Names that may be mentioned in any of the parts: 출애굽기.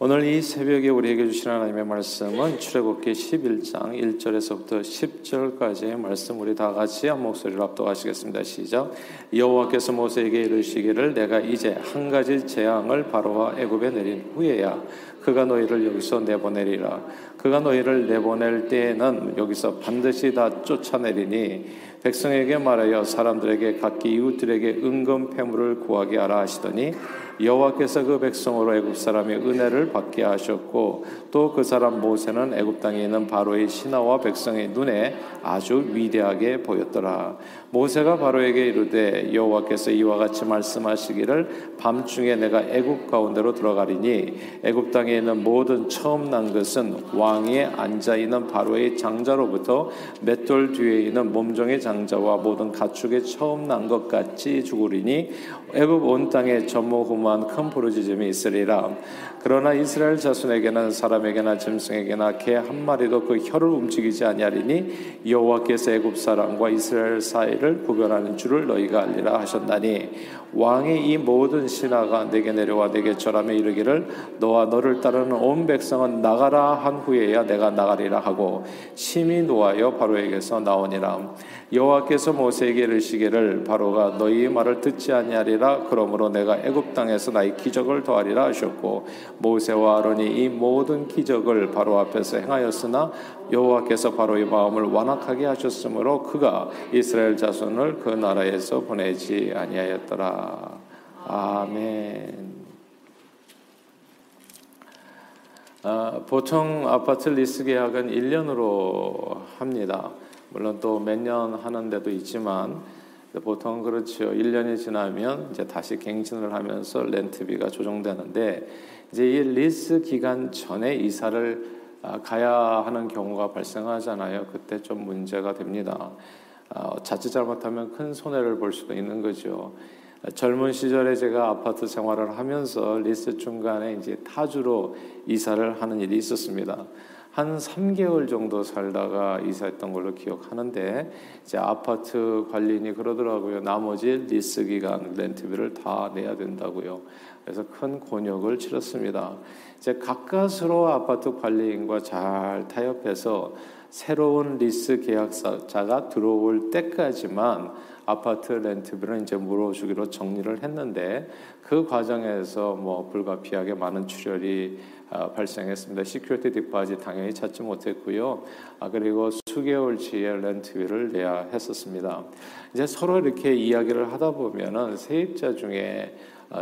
오늘 이 새벽에 우리에게 주신 하나님의 말씀은 출애굽기 11장 1절에서부터 10절까지의 말씀, 우리 다 같이 한 목소리로 합독하시겠습니다. 시작. 여호와께서 모세에게 이르시기를 내가 이제 한 가지 재앙을 바로와 애굽에 내린 후에야 그가 너희를 여기서 내보내리라. 그가 너희를 내보낼 때에는 여기서 반드시 다 쫓아내리니 백성에게 말하여 사람들에게 각기 이웃들에게 은금 폐물을 구하게 하라 하시더니 여호와께서 그 백성으로 애굽 사람의 은혜를 받게 하셨고 또 그 사람 모세는 애굽 땅에 있는 바로의 신하와 백성의 눈에 아주 위대하게 보였더라. 모세가 바로에게 이르되 여호와께서 이와 같이 말씀하시기를 밤중에 내가 애굽 가운데로 들어가리니 애굽 땅에 있는 모든 처음 난 것은 왕위에 앉아 있는 바로의 장자로부터 맷돌 뒤에 있는 몸종의 장자와 모든 가축에 처음 난 것 같이 죽으리니 애굽 온 땅에 전무후무한 큰 부르짖음이 있으리라. 그러나 이스라엘 자손에게는 사람에게나 짐승에게나 개 한 마리도 그 혀를 움직이지 아니하리니 여호와께서 애굽 사람과 이스라엘 사이를 구별하는 줄을 너희가 알리라 하셨나니 왕이 이 모든 신하가 내게 내려와 내게 절하며 이르기를 너와 너를 따르는 온 백성은 나가라 한 후에야 내가 나가리라 하고 심히 노하여 바로에게서 나오니라. 여호와께서 모세에게 이르시기를 바로가 너희 말을 듣지 아니하리라 그러므로 내가 애굽 땅에서 나의 기적을 더하리라 하셨고 모세와 아론이 이 모든 기적을 바로 앞에서 행하였으나 여호와께서 바로의 마음을 완악하게 하셨으므로 그가 이스라엘 자손을 그 나라에서 보내지 아니하였더라. 아멘. 보통 아파트 리스 계약은 1년으로 합니다. 물론 또 몇 년 하는 데도 있지만 보통 그렇죠. 1년이 지나면 이제 다시 갱신을 하면서 렌트비가 조정되는데 이제 이 리스 기간 전에 이사를 가야 하는 경우가 발생하잖아요. 그때 좀 문제가 됩니다. 자칫 잘못하면 큰 손해를 볼 수도 있는 거죠. 젊은 시절에 제가 아파트 생활을 하면서 리스 중간에 이제 타주로 이사를 하는 일이 있었습니다. 한 3개월 정도 살다가 이사했던 걸로 기억하는데 이제 아파트 관리인이 그러더라고요. 나머지 리스 기간 렌트비를 다 내야 된다고요. 그래서 큰 곤욕을 치렀습니다. 이제 가까스로 아파트 관리인과 잘 타협해서 새로운 리스 계약자가 들어올 때까지만 아파트 렌트비를 이제 물어주기로 정리를 했는데 그 과정에서 뭐 불가피하게 많은 출혈이 발생했습니다. 시큐리티 디파짓 당연히 찾지 못했고요. 그리고 수개월치의 렌트비를 내야 했었습니다. 이제 서로 이렇게 이야기를 하다 보면은 세입자 중에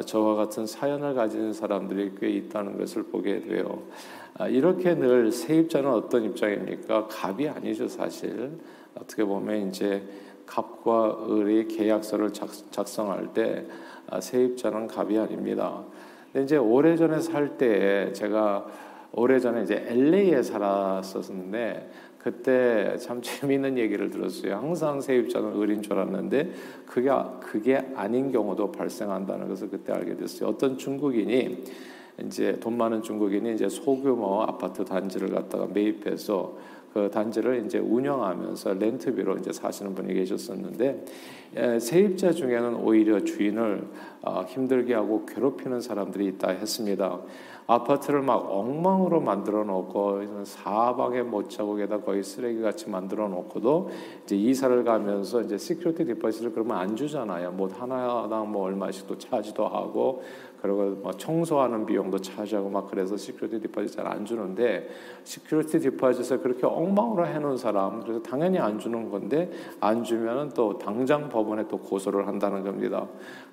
저와 같은 사연을 가진 사람들이 꽤 있다는 것을 보게 돼요. 이렇게 늘 세입자는 어떤 입장입니까? 갑이 아니죠, 사실. 어떻게 보면 이제 갑과 을의 계약서를 작성할 때 세입자는 갑이 아닙니다. 근데 이제 오래전에 살 때 제가 오래전에 이제 LA에 살았었는데 그때 참 재미있는 얘기를 들었어요. 항상 세입자는 을인 줄 알았는데 그게 아닌 경우도 발생한다는 것을 그때 알게 됐어요. 어떤 중국인이 이제 돈 많은 중국인이 이제 소규모 아파트 단지를 갖다가 매입해서 그 단지를 이제 운영하면서 렌트비로 이제 사시는 분이 계셨었는데 세입자 중에는 오히려 주인을 힘들게 하고 괴롭히는 사람들이 있다 했습니다. 아파트를 막 엉망으로 만들어 놓고 사방에 못 자고 게다 거의 쓰레기같이 만들어 놓고도 이제 이사를 가면서 이제 시큐리티 디파짓을 그러면 안 주잖아요. 뭐 하나당 뭐 얼마씩도 차지도 하고 그리고 막 청소하는 비용도 차지하고 막 그래서 시큐리티 디파짓 잘 안 주는데 시큐리티 디파짓을 그렇게 엉망으로 해놓은 사람 그래서 당연히 안 주는 건데 안 주면은 또 당장 법원에 또 고소를 한다는 겁니다.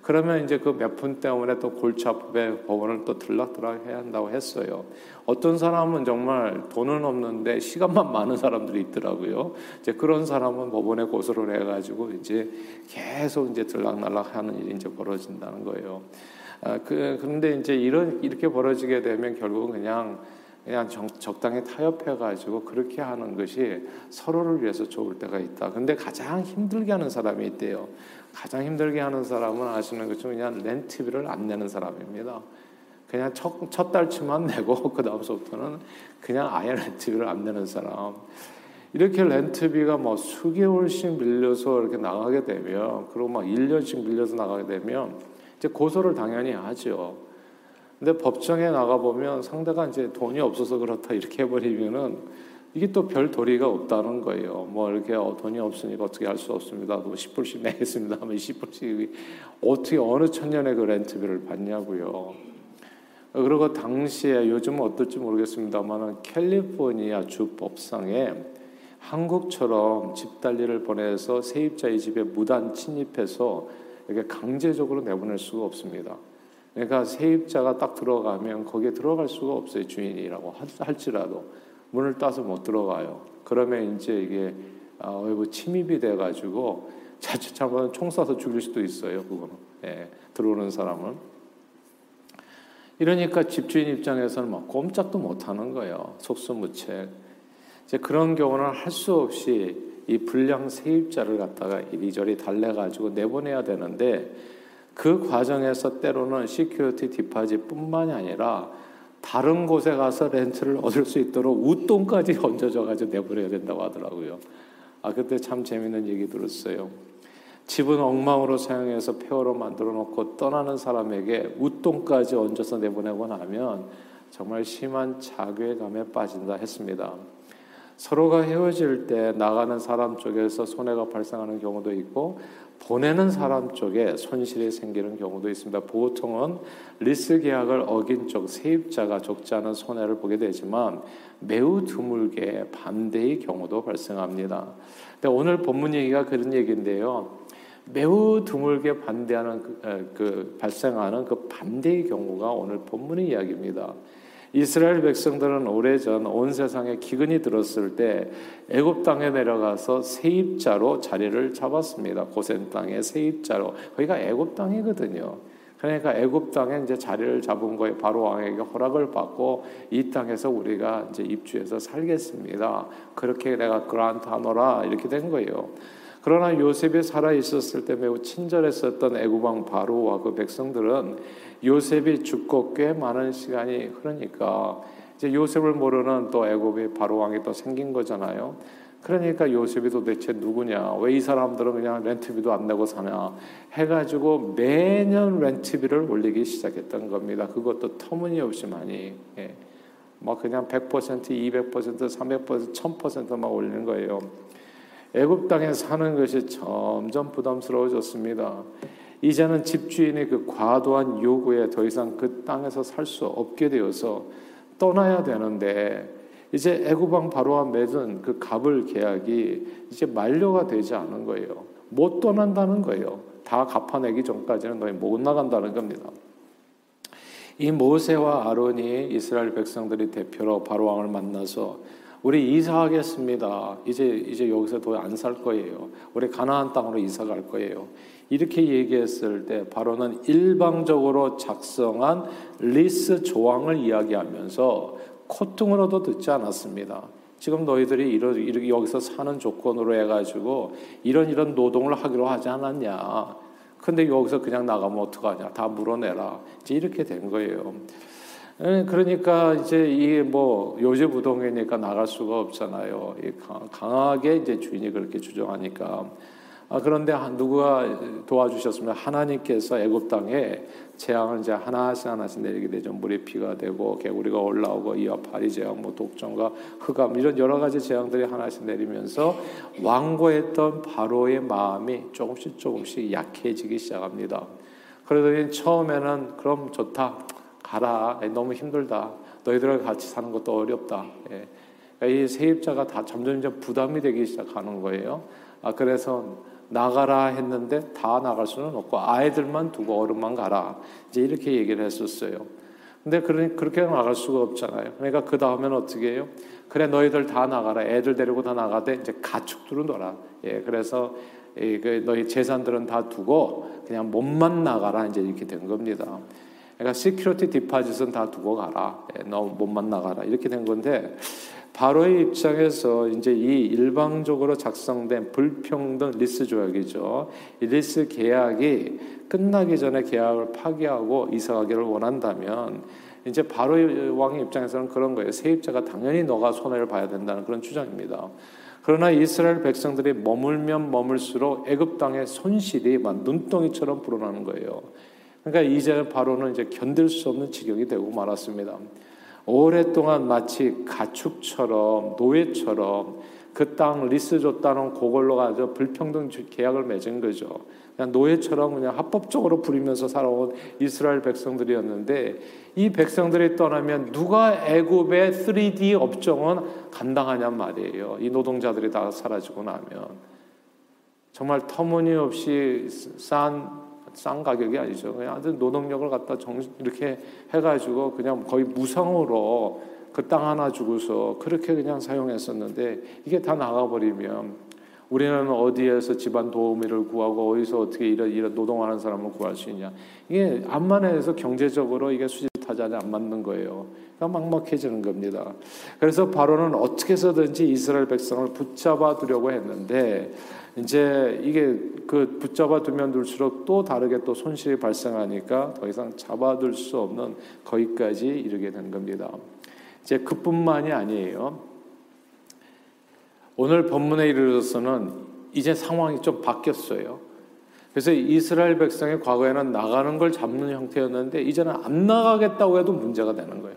그러면 이제 그 몇 푼 때문에 또 골치 아프게 법원을 또 들락들락 해야 한다고 했어요. 어떤 사람은 정말 돈은 없는데 시간만 많은 사람들이 있더라고요. 이제 그런 사람은 법원에 고소를 해가지고 이제 계속 이제 들락날락하는 일이 이제 벌어진다는 거예요. 그런데 이제 이렇게 벌어지게 되면 결국은 그냥 적당히 타협해가지고 그렇게 하는 것이 서로를 위해서 좋을 때가 있다. 근데 가장 힘들게 하는 사람이 있대요. 가장 힘들게 하는 사람은 아시는 것처럼 그냥 렌트비를 안 내는 사람입니다. 그냥 첫 달치만 내고 그 다음서부터는 그냥 아예 렌트비를 안 내는 사람. 이렇게 렌트비가 뭐 수개월씩 밀려서 이렇게 나가게 되면 그리고 막 1년씩 밀려서 나가게 되면 이제 고소를 당연히 하죠. 근데 법정에 나가보면 상대가 이제 돈이 없어서 그렇다 이렇게 해버리면은 이게 또 별 도리가 없다는 거예요. 뭐 이렇게 돈이 없으니까 어떻게 할 수 없습니다. 뭐 10불씩 내겠습니다 하면 20불씩 어떻게 어느 천년에 그 렌트비를 받냐고요. 그리고 당시에 요즘은 어떨지 모르겠습니다만 캘리포니아 주법상에 한국처럼 집단리를 보내서 세입자의 집에 무단 침입해서 이렇게 강제적으로 내보낼 수가 없습니다. 그러니까 세입자가 딱 들어가면 거기에 들어갈 수가 없어요. 주인이라고 할지라도 문을 따서 못 들어가요. 그러면 이제 이게 외부 침입이 돼가지고 자칫하면 총 쏴서 죽일 수도 있어요. 그거는 예, 들어오는 사람은. 이러니까 집주인 입장에서는 막 꼼짝도 못하는 거예요. 속수무책. 이제 그런 경우는 할 수 없이 이 불량 세입자를 갖다가 이리저리 달래가지고 내보내야 되는데 그 과정에서 때로는 시큐리티 디파짓뿐만이 아니라 다른 곳에 가서 렌트를 얻을 수 있도록 웃돈까지 얹어줘가지고 내보내야 된다고 하더라고요. 아 그때 참 재밌는 얘기 들었어요. 집은 엉망으로 사용해서 폐허로 만들어 놓고 떠나는 사람에게 웃돈까지 얹어서 내보내고 나면 정말 심한 자괴감에 빠진다 했습니다. 서로가 헤어질 때 나가는 사람 쪽에서 손해가 발생하는 경우도 있고 보내는 사람 쪽에 손실이 생기는 경우도 있습니다. 보통은 리스 계약을 어긴 쪽 세입자가 적지 않은 손해를 보게 되지만 매우 드물게 반대의 경우도 발생합니다. 근데 오늘 본문 얘기가 그런 얘기인데요. 매우 드물게 반대하는 발생하는 그 반대의 경우가 오늘 본문의 이야기입니다. 이스라엘 백성들은 오래전 온 세상에 기근이 들었을 때 애굽 땅에 내려가서 세입자로 자리를 잡았습니다. 고센 땅에 세입자로. 거기가 애굽 땅이거든요. 그러니까 애굽 땅에 이제 자리를 잡은 거에 바로 왕에게 허락을 받고 이 땅에서 우리가 이제 입주해서 살겠습니다. 그렇게 내가 그란트 하노라 이렇게 된 거예요. 그러나 요셉이 살아있었을 때 매우 친절했었던 애굽왕 바로와 그 백성들은 요셉이 죽고 꽤 많은 시간이 흐르니까 이제 요셉을 모르는 또 애굽의 바로왕이 또 생긴 거잖아요. 그러니까 요셉이 도대체 누구냐, 왜 이 사람들은 그냥 렌트비도 안 내고 사냐 해가지고 매년 렌트비를 올리기 시작했던 겁니다. 그것도 터무니없이 많이 예. 막 그냥 100%, 200%, 300%, 1000% 막 올리는 거예요. 애굽 땅에 사는 것이 점점 부담스러워졌습니다. 이제는 집주인의 그 과도한 요구에 더 이상 그 땅에서 살 수 없게 되어서 떠나야 되는데 이제 애굽왕 바로와 맺은 그 갑을 계약이 이제 만료가 되지 않은 거예요. 못 떠난다는 거예요. 다 갚아내기 전까지는 너희 못 나간다는 겁니다. 이 모세와 아론이 이스라엘 백성들이 대표로 바로왕을 만나서 우리 이사하겠습니다. 이제 여기서 더 안 살 거예요. 우리 가나안 땅으로 이사 갈 거예요. 이렇게 얘기했을 때 바로는 일방적으로 작성한 리스 조항을 이야기하면서 콧등으로도 듣지 않았습니다. 지금 너희들이 이런 여기서 사는 조건으로 해가지고 이런 노동을 하기로 하지 않았냐. 근데 여기서 그냥 나가면 어떡하냐. 다 물어내라. 이제 이렇게 된 거예요. 그러니까 이제 이게 뭐 요지부동이니까 나갈 수가 없잖아요. 강하게 이제 주인이 그렇게 주장하니까. 아 그런데 누가 도와주셨으면 하나님께서 애굽 땅에 재앙을 이제 하나씩 하나씩 내리게 되죠. 물이 피가 되고 개구리가 올라오고 이와 파리 재앙, 뭐 독종과 흑암 이런 여러 가지 재앙들이 하나씩 내리면서 완고했던 바로의 마음이 조금씩 약해지기 시작합니다. 그러더니 처음에는 그럼 좋다. 가라. 너무 힘들다. 너희들하고 같이 사는 것도 어렵다. 이 세입자가 다 점점 부담이 되기 시작하는 거예요. 그래서 나가라 했는데 다 나갈 수는 없고 아이들만 두고 어른만 가라. 이제 이렇게 얘기를 했었어요. 근데 그렇게 나갈 수가 없잖아요. 그러니까 그 다음엔 어떻게 해요? 그래 너희들 다 나가라. 애들 데리고 다 나가되 이제 가축들은 놀아. 그래서 너희 재산들은 다 두고 그냥 몸만 나가라. 이제 이렇게 된 겁니다. 그러니까 시큐리티 디파짓은 다 두고 가라. 너 몸만 나가라. 이렇게 된 건데 바로의 입장에서 이제 이 일방적으로 작성된 불평등 리스 조약이죠. 이 리스 계약이 끝나기 전에 계약을 파기하고 이사 가기를 원한다면 이제 바로의 왕의 입장에서는 그런 거예요. 세입자가 당연히 너가 손해를 봐야 된다는 그런 주장입니다. 그러나 이스라엘 백성들이 머물면 머물수록 애굽 땅의 손실이 막 눈덩이처럼 불어나는 거예요. 그러니까 이제는 바로는 이제 견딜 수 없는 지경이 되고 말았습니다. 오랫동안 마치 가축처럼, 노예처럼 그 땅 리스 줬다는 그걸로 가서 불평등 계약을 맺은 거죠. 그냥 노예처럼 그냥 합법적으로 부리면서 살아온 이스라엘 백성들이었는데, 이 백성들이 떠나면 누가 애굽의 3D 업종은 감당하냔 말이에요. 이 노동자들이 다 사라지고 나면 정말 터무니없이 싼 가격이 아니죠. 그냥 아주 노동력을 갖다 이렇게 해가지고 그냥 거의 무상으로 그 땅 하나 주고서 그렇게 그냥 사용했었는데, 이게 다 나가버리면 우리는 어디에서 집안 도우미를 구하고 어디서 어떻게 이런 노동하는 사람을 구할 수 있냐. 이게 암만해서 경제적으로 이게 수지타산이 안 맞는 거예요. 그러니까 막막해지는 겁니다. 그래서 바로는 어떻게 해서든지 이스라엘 백성을 붙잡아 두려고 했는데, 이제 이게 그 붙잡아 두면 둘수록 또 다르게 또 손실이 발생하니까 더 이상 잡아둘 수 없는 거기까지 이르게 된 겁니다. 이제 그뿐만이 아니에요. 오늘 본문에 이르러서는 이제 상황이 좀 바뀌었어요. 그래서 이스라엘 백성이 과거에는 나가는 걸 잡는 형태였는데, 이제는 안 나가겠다고 해도 문제가 되는 거예요.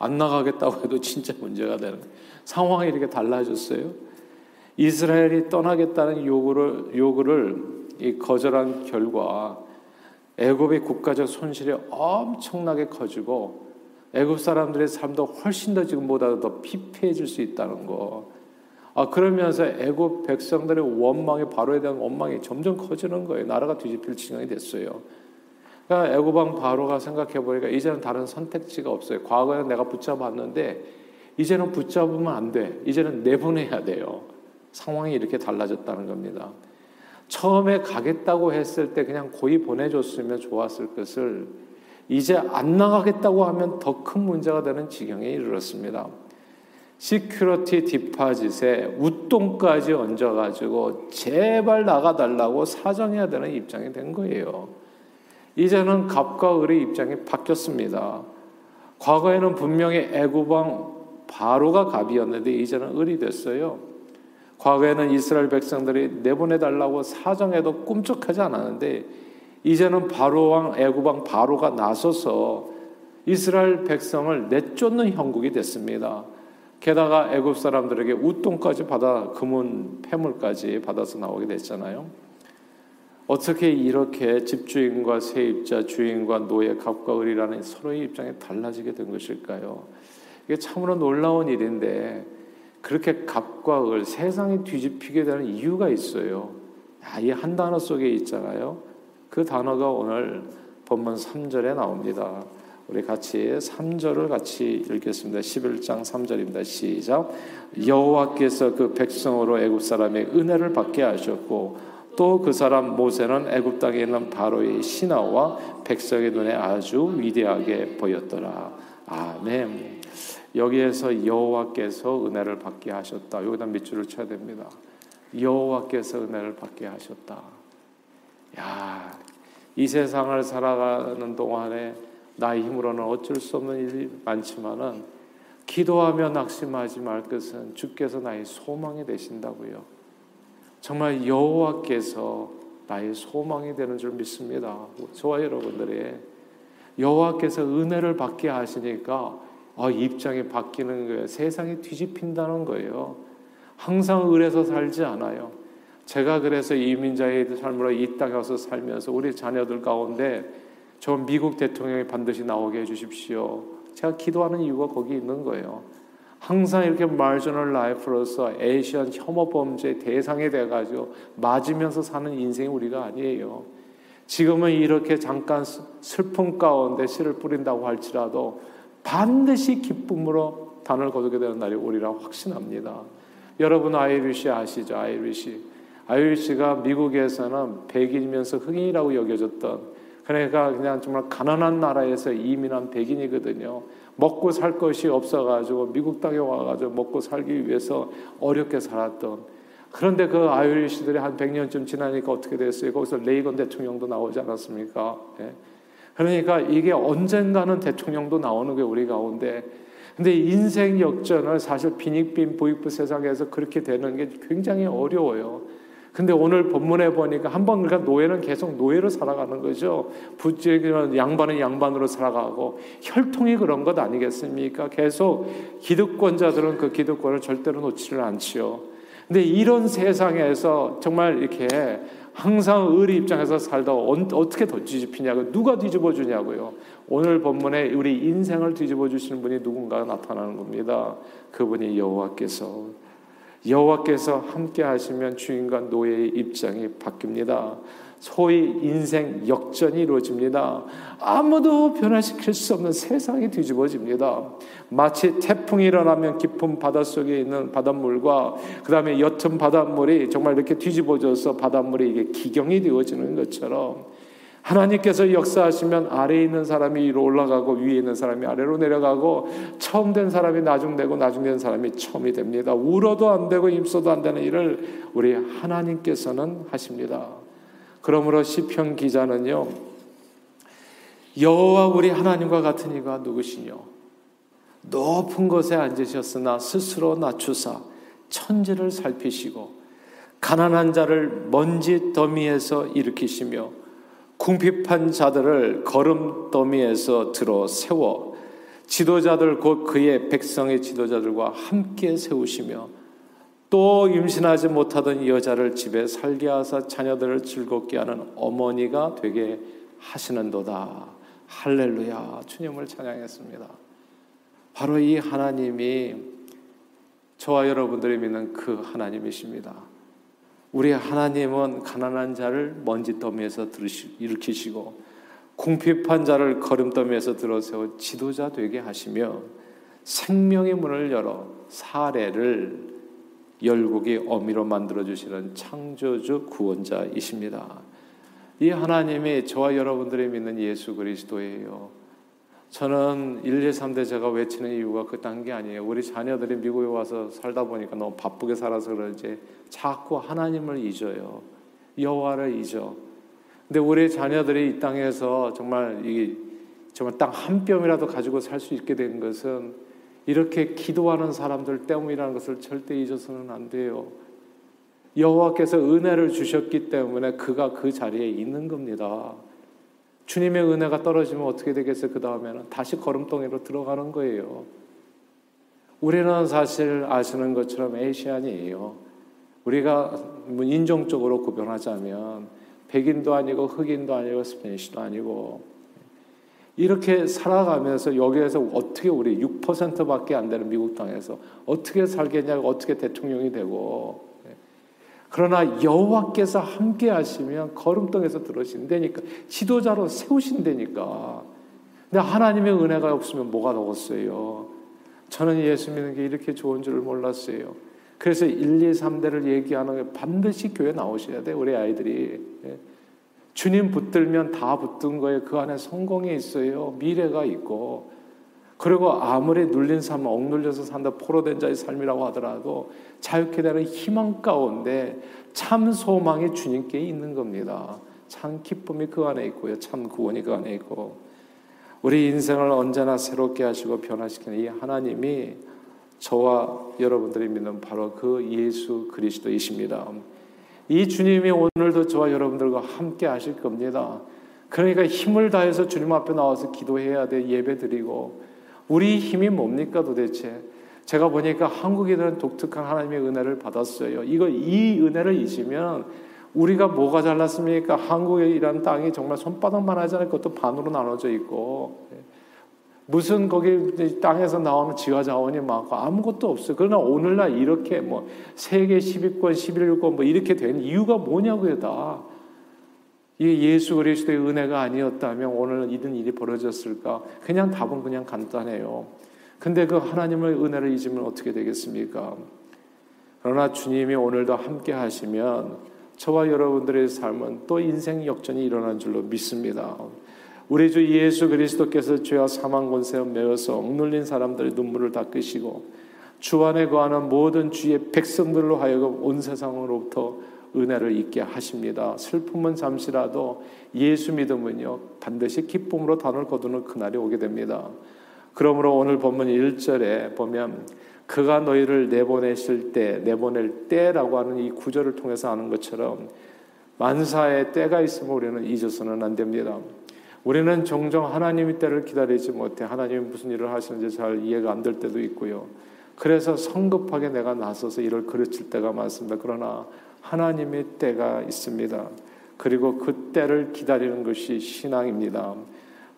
안 나가겠다고 해도 진짜 문제가 되는 거예요. 상황이 이렇게 달라졌어요. 이스라엘이 떠나겠다는 요구를 거절한 결과 애굽의 국가적 손실이 엄청나게 커지고, 애굽 사람들의 삶도 훨씬 더 지금보다 더 피폐해질 수 있다는 거. 그러면서 애굽 백성들의 원망이, 바로에 대한 원망이 점점 커지는 거예요. 나라가 뒤집힐 지경이 됐어요. 그러니까 애굽 왕 바로가 생각해보니까 이제는 다른 선택지가 없어요. 과거에는 내가 붙잡았는데 이제는 붙잡으면 안 돼. 이제는 내보내야 돼요. 상황이 이렇게 달라졌다는 겁니다. 처음에 가겠다고 했을 때 그냥 고이 보내줬으면 좋았을 것을 이제 안 나가겠다고 하면 더 큰 문제가 되는 지경에 이르렀습니다. 시큐리티 디파짓에 웃돈까지 얹어가지고 제발 나가달라고 사정해야 되는 입장이 된 거예요. 이제는 갑과 을의 입장이 바뀌었습니다. 과거에는 분명히 애굽왕 바로가 갑이었는데 이제는 을이 됐어요. 과거에는 이스라엘 백성들이 내보내달라고 사정해도 꿈쩍하지 않았는데, 이제는 바로왕, 애굽왕 바로가 나서서 이스라엘 백성을 내쫓는 형국이 됐습니다. 게다가 애굽 사람들에게 웃돈까지 받아, 금은 폐물까지 받아서 나오게 됐잖아요. 어떻게 이렇게 집주인과 세입자, 주인과 노예, 갑과 을이라는 서로의 입장이 달라지게 된 것일까요? 이게 참으로 놀라운 일인데, 그렇게 갑과 을, 세상이 뒤집히게 되는 이유가 있어요. 이 한 단어 속에 있잖아요. 그 단어가 오늘 본문 3절에 나옵니다. 우리 같이 3절을 같이 읽겠습니다. 11장 3절입니다. 시작. 여호와께서 그 백성으로 애굽 사람의 은혜를 받게 하셨고 또 그 사람 모세는 애굽 땅에 있는 바로의 신하와 백성의 눈에 아주 위대하게 보였더라. 아멘. 여기에서 여호와께서 은혜를 받게 하셨다. 여기다 밑줄을 쳐야 됩니다. 여호와께서 은혜를 받게 하셨다. 야, 이 세상을 살아가는 동안에 나의 힘으로는 어쩔 수 없는 일이 많지만은 기도하며 낙심하지 말 것은 주께서 나의 소망이 되신다고요. 정말 여호와께서 나의 소망이 되는 줄 믿습니다. 저와 여러분들이 여호와께서 은혜를 받게 하시니까 입장이 바뀌는 거예요. 세상이 뒤집힌다는 거예요. 항상 을에서 살지 않아요. 제가 그래서 이민자의 삶으로 이 땅에 와서 살면서 우리 자녀들 가운데 저 미국 대통령이 반드시 나오게 해주십시오. 제가 기도하는 이유가 거기 있는 거예요. 항상 이렇게 마지널 라이프로서 에이시안 혐오 범죄의 대상이 돼가지고 맞으면서 사는 인생이 우리가 아니에요. 지금은 이렇게 잠깐 슬픔 가운데 씨를 뿌린다고 할지라도 반드시 기쁨으로 단을 거두게 되는 날이 오리라 확신합니다. 여러분 아이리시 아시죠? 아이리시가 미국에서는 백인이면서 흑인이라고 여겨졌던, 그러니까 그냥 정말 가난한 나라에서 이민한 백인이거든요. 먹고 살 것이 없어가지고 미국 땅에 와가지고 먹고 살기 위해서 어렵게 살았던. 그런데 그 아이리시들이 한 100년쯤 지나니까 어떻게 됐어요? 거기서 레이건 대통령도 나오지 않았습니까? 예. 그러니까 이게 언젠가는 대통령도 나오는 게 우리 가운데. 근데 인생 역전을 사실 빈익빈 부익부 세상에서 그렇게 되는 게 굉장히 어려워요. 근데 오늘 본문에 보니까 한번 그러니까 노예는 계속 노예로 살아가는 거죠. 부지런한 양반은 양반으로 살아가고 혈통이 그런 것 아니겠습니까? 계속 기득권자들은 그 기득권을 절대로 놓치지를 않지요. 근데 이런 세상에서 정말 이렇게 항상 의리 입장에서 살다 어떻게 더 뒤집히냐고요. 누가 뒤집어 주냐고요. 오늘 본문에 우리 인생을 뒤집어 주시는 분이 누군가 나타나는 겁니다. 그분이 여호와께서 함께 하시면 주인과 노예의 입장이 바뀝니다. 소위 인생 역전이 이루어집니다. 아무도 변화시킬 수 없는 세상이 뒤집어집니다. 마치 태풍이 일어나면 깊은 바닷속에 있는 바닷물과 그 다음에 옅은 바닷물이 정말 이렇게 뒤집어져서 바닷물이 이게 기경이 되어지는 것처럼 하나님께서 역사하시면 아래에 있는 사람이 위로 올라가고 위에 있는 사람이 아래로 내려가고 처음 된 사람이 나중되고 나중된 사람이 처음이 됩니다. 울어도 안 되고 힘써도 안 되는 일을 우리 하나님께서는 하십니다. 그러므로 시편 기자는요, 여호와 우리 하나님과 같은 이가 누구시뇨? 높은 곳에 앉으셨으나 스스로 낮추사 천지를 살피시고 가난한 자를 먼지 더미에서 일으키시며 궁핍한 자들을 걸음 더미에서 들어 세워 지도자들 곧 그의 백성의 지도자들과 함께 세우시며 또 임신하지 못하던 여자를 집에 살게 하사 자녀들을 즐겁게 하는 어머니가 되게 하시는도다. 할렐루야. 주님을 찬양했습니다. 바로 이 하나님이 저와 여러분들이 믿는 그 하나님이십니다. 우리 하나님은 가난한 자를 먼지더미에서 일으키시고 궁핍한 자를 걸음더미에서 들어세워 지도자 되게 하시며 생명의 문을 열어 사례를 열국의 어미로 만들어주시는 창조주 구원자이십니다. 이 하나님이 저와 여러분들이 믿는 예수 그리스도예요. 저는 1, 2, 3대 제가 외치는 이유가 그딴 게 아니에요. 우리 자녀들이 미국에 와서 살다 보니까 너무 바쁘게 살아서 그런지 자꾸 하나님을 잊어요. 여호와를 잊어. 근데 우리 자녀들이 이 땅에서 정말 땅 한 뼘이라도 가지고 살 수 있게 된 것은 이렇게 기도하는 사람들 때문이라는 것을 절대 잊어서는 안 돼요. 여호와께서 은혜를 주셨기 때문에 그가 그 자리에 있는 겁니다. 주님의 은혜가 떨어지면 어떻게 되겠어요? 그 다음에는 다시 걸음덩이로 들어가는 거예요. 우리는 사실 아시는 것처럼 에이시안이에요. 우리가 인종적으로 구별하자면 백인도 아니고 흑인도 아니고 스페니시도 아니고 이렇게 살아가면서 여기에서 어떻게 우리 6%밖에 안 되는 미국 땅에서 어떻게 살겠냐고 어떻게 대통령이 되고, 그러나 여호와께서 함께 하시면 걸음덩에서 들어오신다니까, 지도자로 세우신다니까. 근데 하나님의 은혜가 없으면 뭐가 되겠어요? 저는 예수 믿는 게 이렇게 좋은 줄 몰랐어요. 그래서 1, 2, 3대를 얘기하는 게 반드시 교회 나오셔야 돼요. 우리 아이들이 주님 붙들면 다 붙든 거예요. 그 안에 성공이 있어요. 미래가 있고. 그리고 아무리 눌린 삶, 억눌려서 산다, 포로된 자의 삶이라고 하더라도 자유케 되는 희망 가운데 참 소망이 주님께 있는 겁니다. 참 기쁨이 그 안에 있고요. 참 구원이 그 안에 있고. 우리 인생을 언제나 새롭게 하시고 변화시키는 이 하나님이 저와 여러분들이 믿는 바로 그 예수 그리스도이십니다. 이 주님이 오늘도 저와 여러분들과 함께 하실 겁니다. 그러니까 힘을 다해서 주님 앞에 나와서 기도해야 돼. 예배드리고. 우리 힘이 뭡니까 도대체? 제가 보니까 한국인들은 독특한 하나님의 은혜를 받았어요. 이 은혜를 잊으면 우리가 뭐가 잘났습니까? 한국이라는 땅이 정말 손바닥만 하잖아요. 그것도 반으로 나눠져 있고. 무슨 거기 땅에서 나오는 지하자원이 많고 아무것도 없어요. 그러나 오늘날 이렇게 뭐 세계 10위권, 11위권 뭐 이렇게 된 이유가 뭐냐고요 다. 이게 예수 그리스도의 은혜가 아니었다면 오늘 이런 일이 벌어졌을까? 그냥 답은 그냥 간단해요. 근데 그 하나님의 은혜를 잊으면 어떻게 되겠습니까? 그러나 주님이 오늘도 함께 하시면 저와 여러분들의 삶은 또 인생 역전이 일어난 줄로 믿습니다. 우리 주 예수 그리스도께서 죄와 사망 권세에 매여서 억눌린 사람들의 눈물을 닦으시고 주 안에 거하는 모든 주의 백성들로 하여금 온 세상으로부터 은혜를 잊게 하십니다. 슬픔은 잠시라도 예수 믿음은요 반드시 기쁨으로 단을 거두는 그날이 오게 됩니다. 그러므로 오늘 본문 1절에 보면 그가 너희를 내보내실 때, 내보낼 때라고 하는 이 구절을 통해서 아는 것처럼 만사의 때가 있으면 우리는 잊어서는 안 됩니다. 우리는 종종 하나님의 때를 기다리지 못해 하나님이 무슨 일을 하시는지 잘 이해가 안 될 때도 있고요. 그래서 성급하게 내가 나서서 일을 그르칠 때가 많습니다. 그러나 하나님의 때가 있습니다. 그리고 그 때를 기다리는 것이 신앙입니다.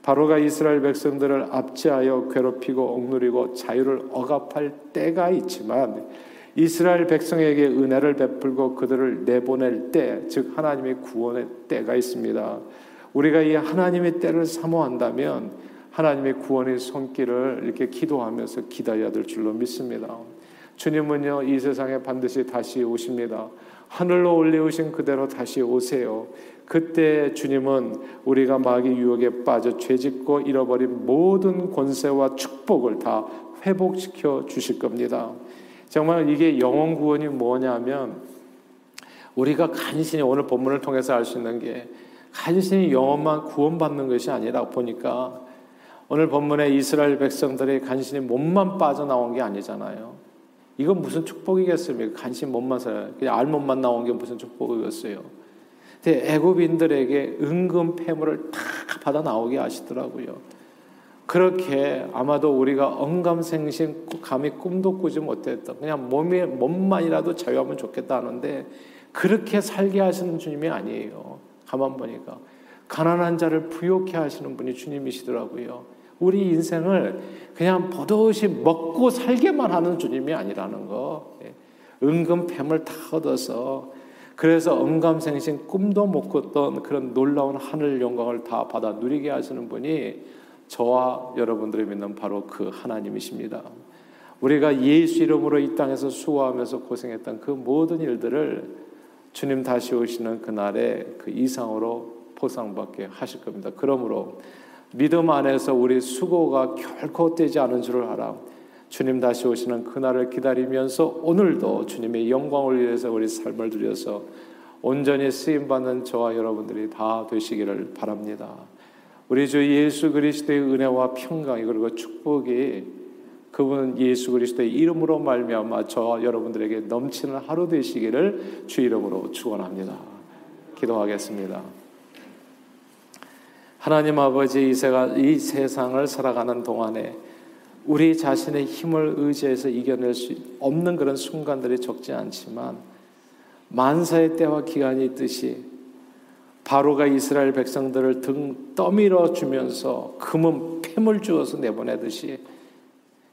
바로가 이스라엘 백성들을 압제하여 괴롭히고 억누르고 자유를 억압할 때가 있지만 이스라엘 백성에게 은혜를 베풀고 그들을 내보낼 때, 즉 하나님의 구원의 때가 있습니다. 우리가 이 하나님의 때를 사모한다면 하나님의 구원의 손길을 이렇게 기도하면서 기다려야 될 줄로 믿습니다. 주님은요, 이 세상에 반드시 다시 오십니다. 하늘로 올려오신 그대로 다시 오세요. 그때 주님은 우리가 마귀 유혹에 빠져 죄짓고 잃어버린 모든 권세와 축복을 다 회복시켜 주실 겁니다. 정말 이게 영원 구원이 뭐냐면, 우리가 간신히 오늘 본문을 통해서 알 수 있는 게 간신히 영혼만 구원받는 것이 아니라, 보니까 오늘 본문에 이스라엘 백성들이 간신히 몸만 빠져나온 게 아니잖아요. 이건 무슨 축복이겠습니까? 간신히 몸만 살아요. 그냥 알몸만 나온 게 무슨 축복이겠어요. 근데 애굽인들에게 은금 폐물을 다 받아 나오게 하시더라고요. 그렇게 아마도 우리가 언감생신, 감히 꿈도 꾸지 못했던, 그냥 몸만이라도 자유하면 좋겠다 하는데 그렇게 살게 하시는 주님이 아니에요. 가만 보니까 가난한 자를 부욕해 하시는 분이 주님이시더라고요. 우리 인생을 그냥 버젓이 먹고 살게만 하는 주님이 아니라는 거. 은금 뱀을 다 얻어서, 그래서 언감생신 꿈도 못 꿨던 그런 놀라운 하늘 영광을 다 받아 누리게 하시는 분이 저와 여러분들이 믿는 바로 그 하나님이십니다. 우리가 예수 이름으로 이 땅에서 수고하면서 고생했던 그 모든 일들을 주님 다시 오시는 그날에 그 이상으로 보상받게 하실 겁니다. 그러므로 믿음 안에서 우리 수고가 결코 떼지 않은 줄을 알아. 주님 다시 오시는 그날을 기다리면서 오늘도 주님의 영광을 위해서 우리 삶을 들여서 온전히 쓰임받는 저와 여러분들이 다 되시기를 바랍니다. 우리 주 예수 그리스도의 은혜와 평강이, 그리고 축복이 그분 예수 그리스도의 이름으로 말미암아 저와 여러분들에게 넘치는 하루 되시기를 주 이름으로 축원합니다. 기도하겠습니다. 하나님 아버지, 이 세상을 살아가는 동안에 우리 자신의 힘을 의지해서 이겨낼 수 없는 그런 순간들이 적지 않지만, 만사의 때와 기간이 있듯이 바로가 이스라엘 백성들을 등 떠밀어 주면서 금은 폐물 주어서 내보내듯이,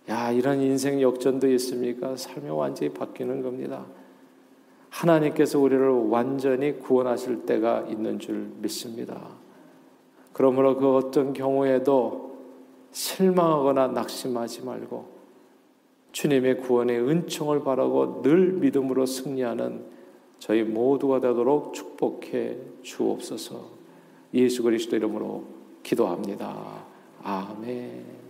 야, 이런 인생 역전도 있습니까? 삶이 완전히 바뀌는 겁니다. 하나님께서 우리를 완전히 구원하실 때가 있는 줄 믿습니다. 그러므로 그 어떤 경우에도 실망하거나 낙심하지 말고 주님의 구원의 은총을 바라고 늘 믿음으로 승리하는 저희 모두가 되도록 축복해 주옵소서. 예수 그리스도 이름으로 기도합니다. 아멘.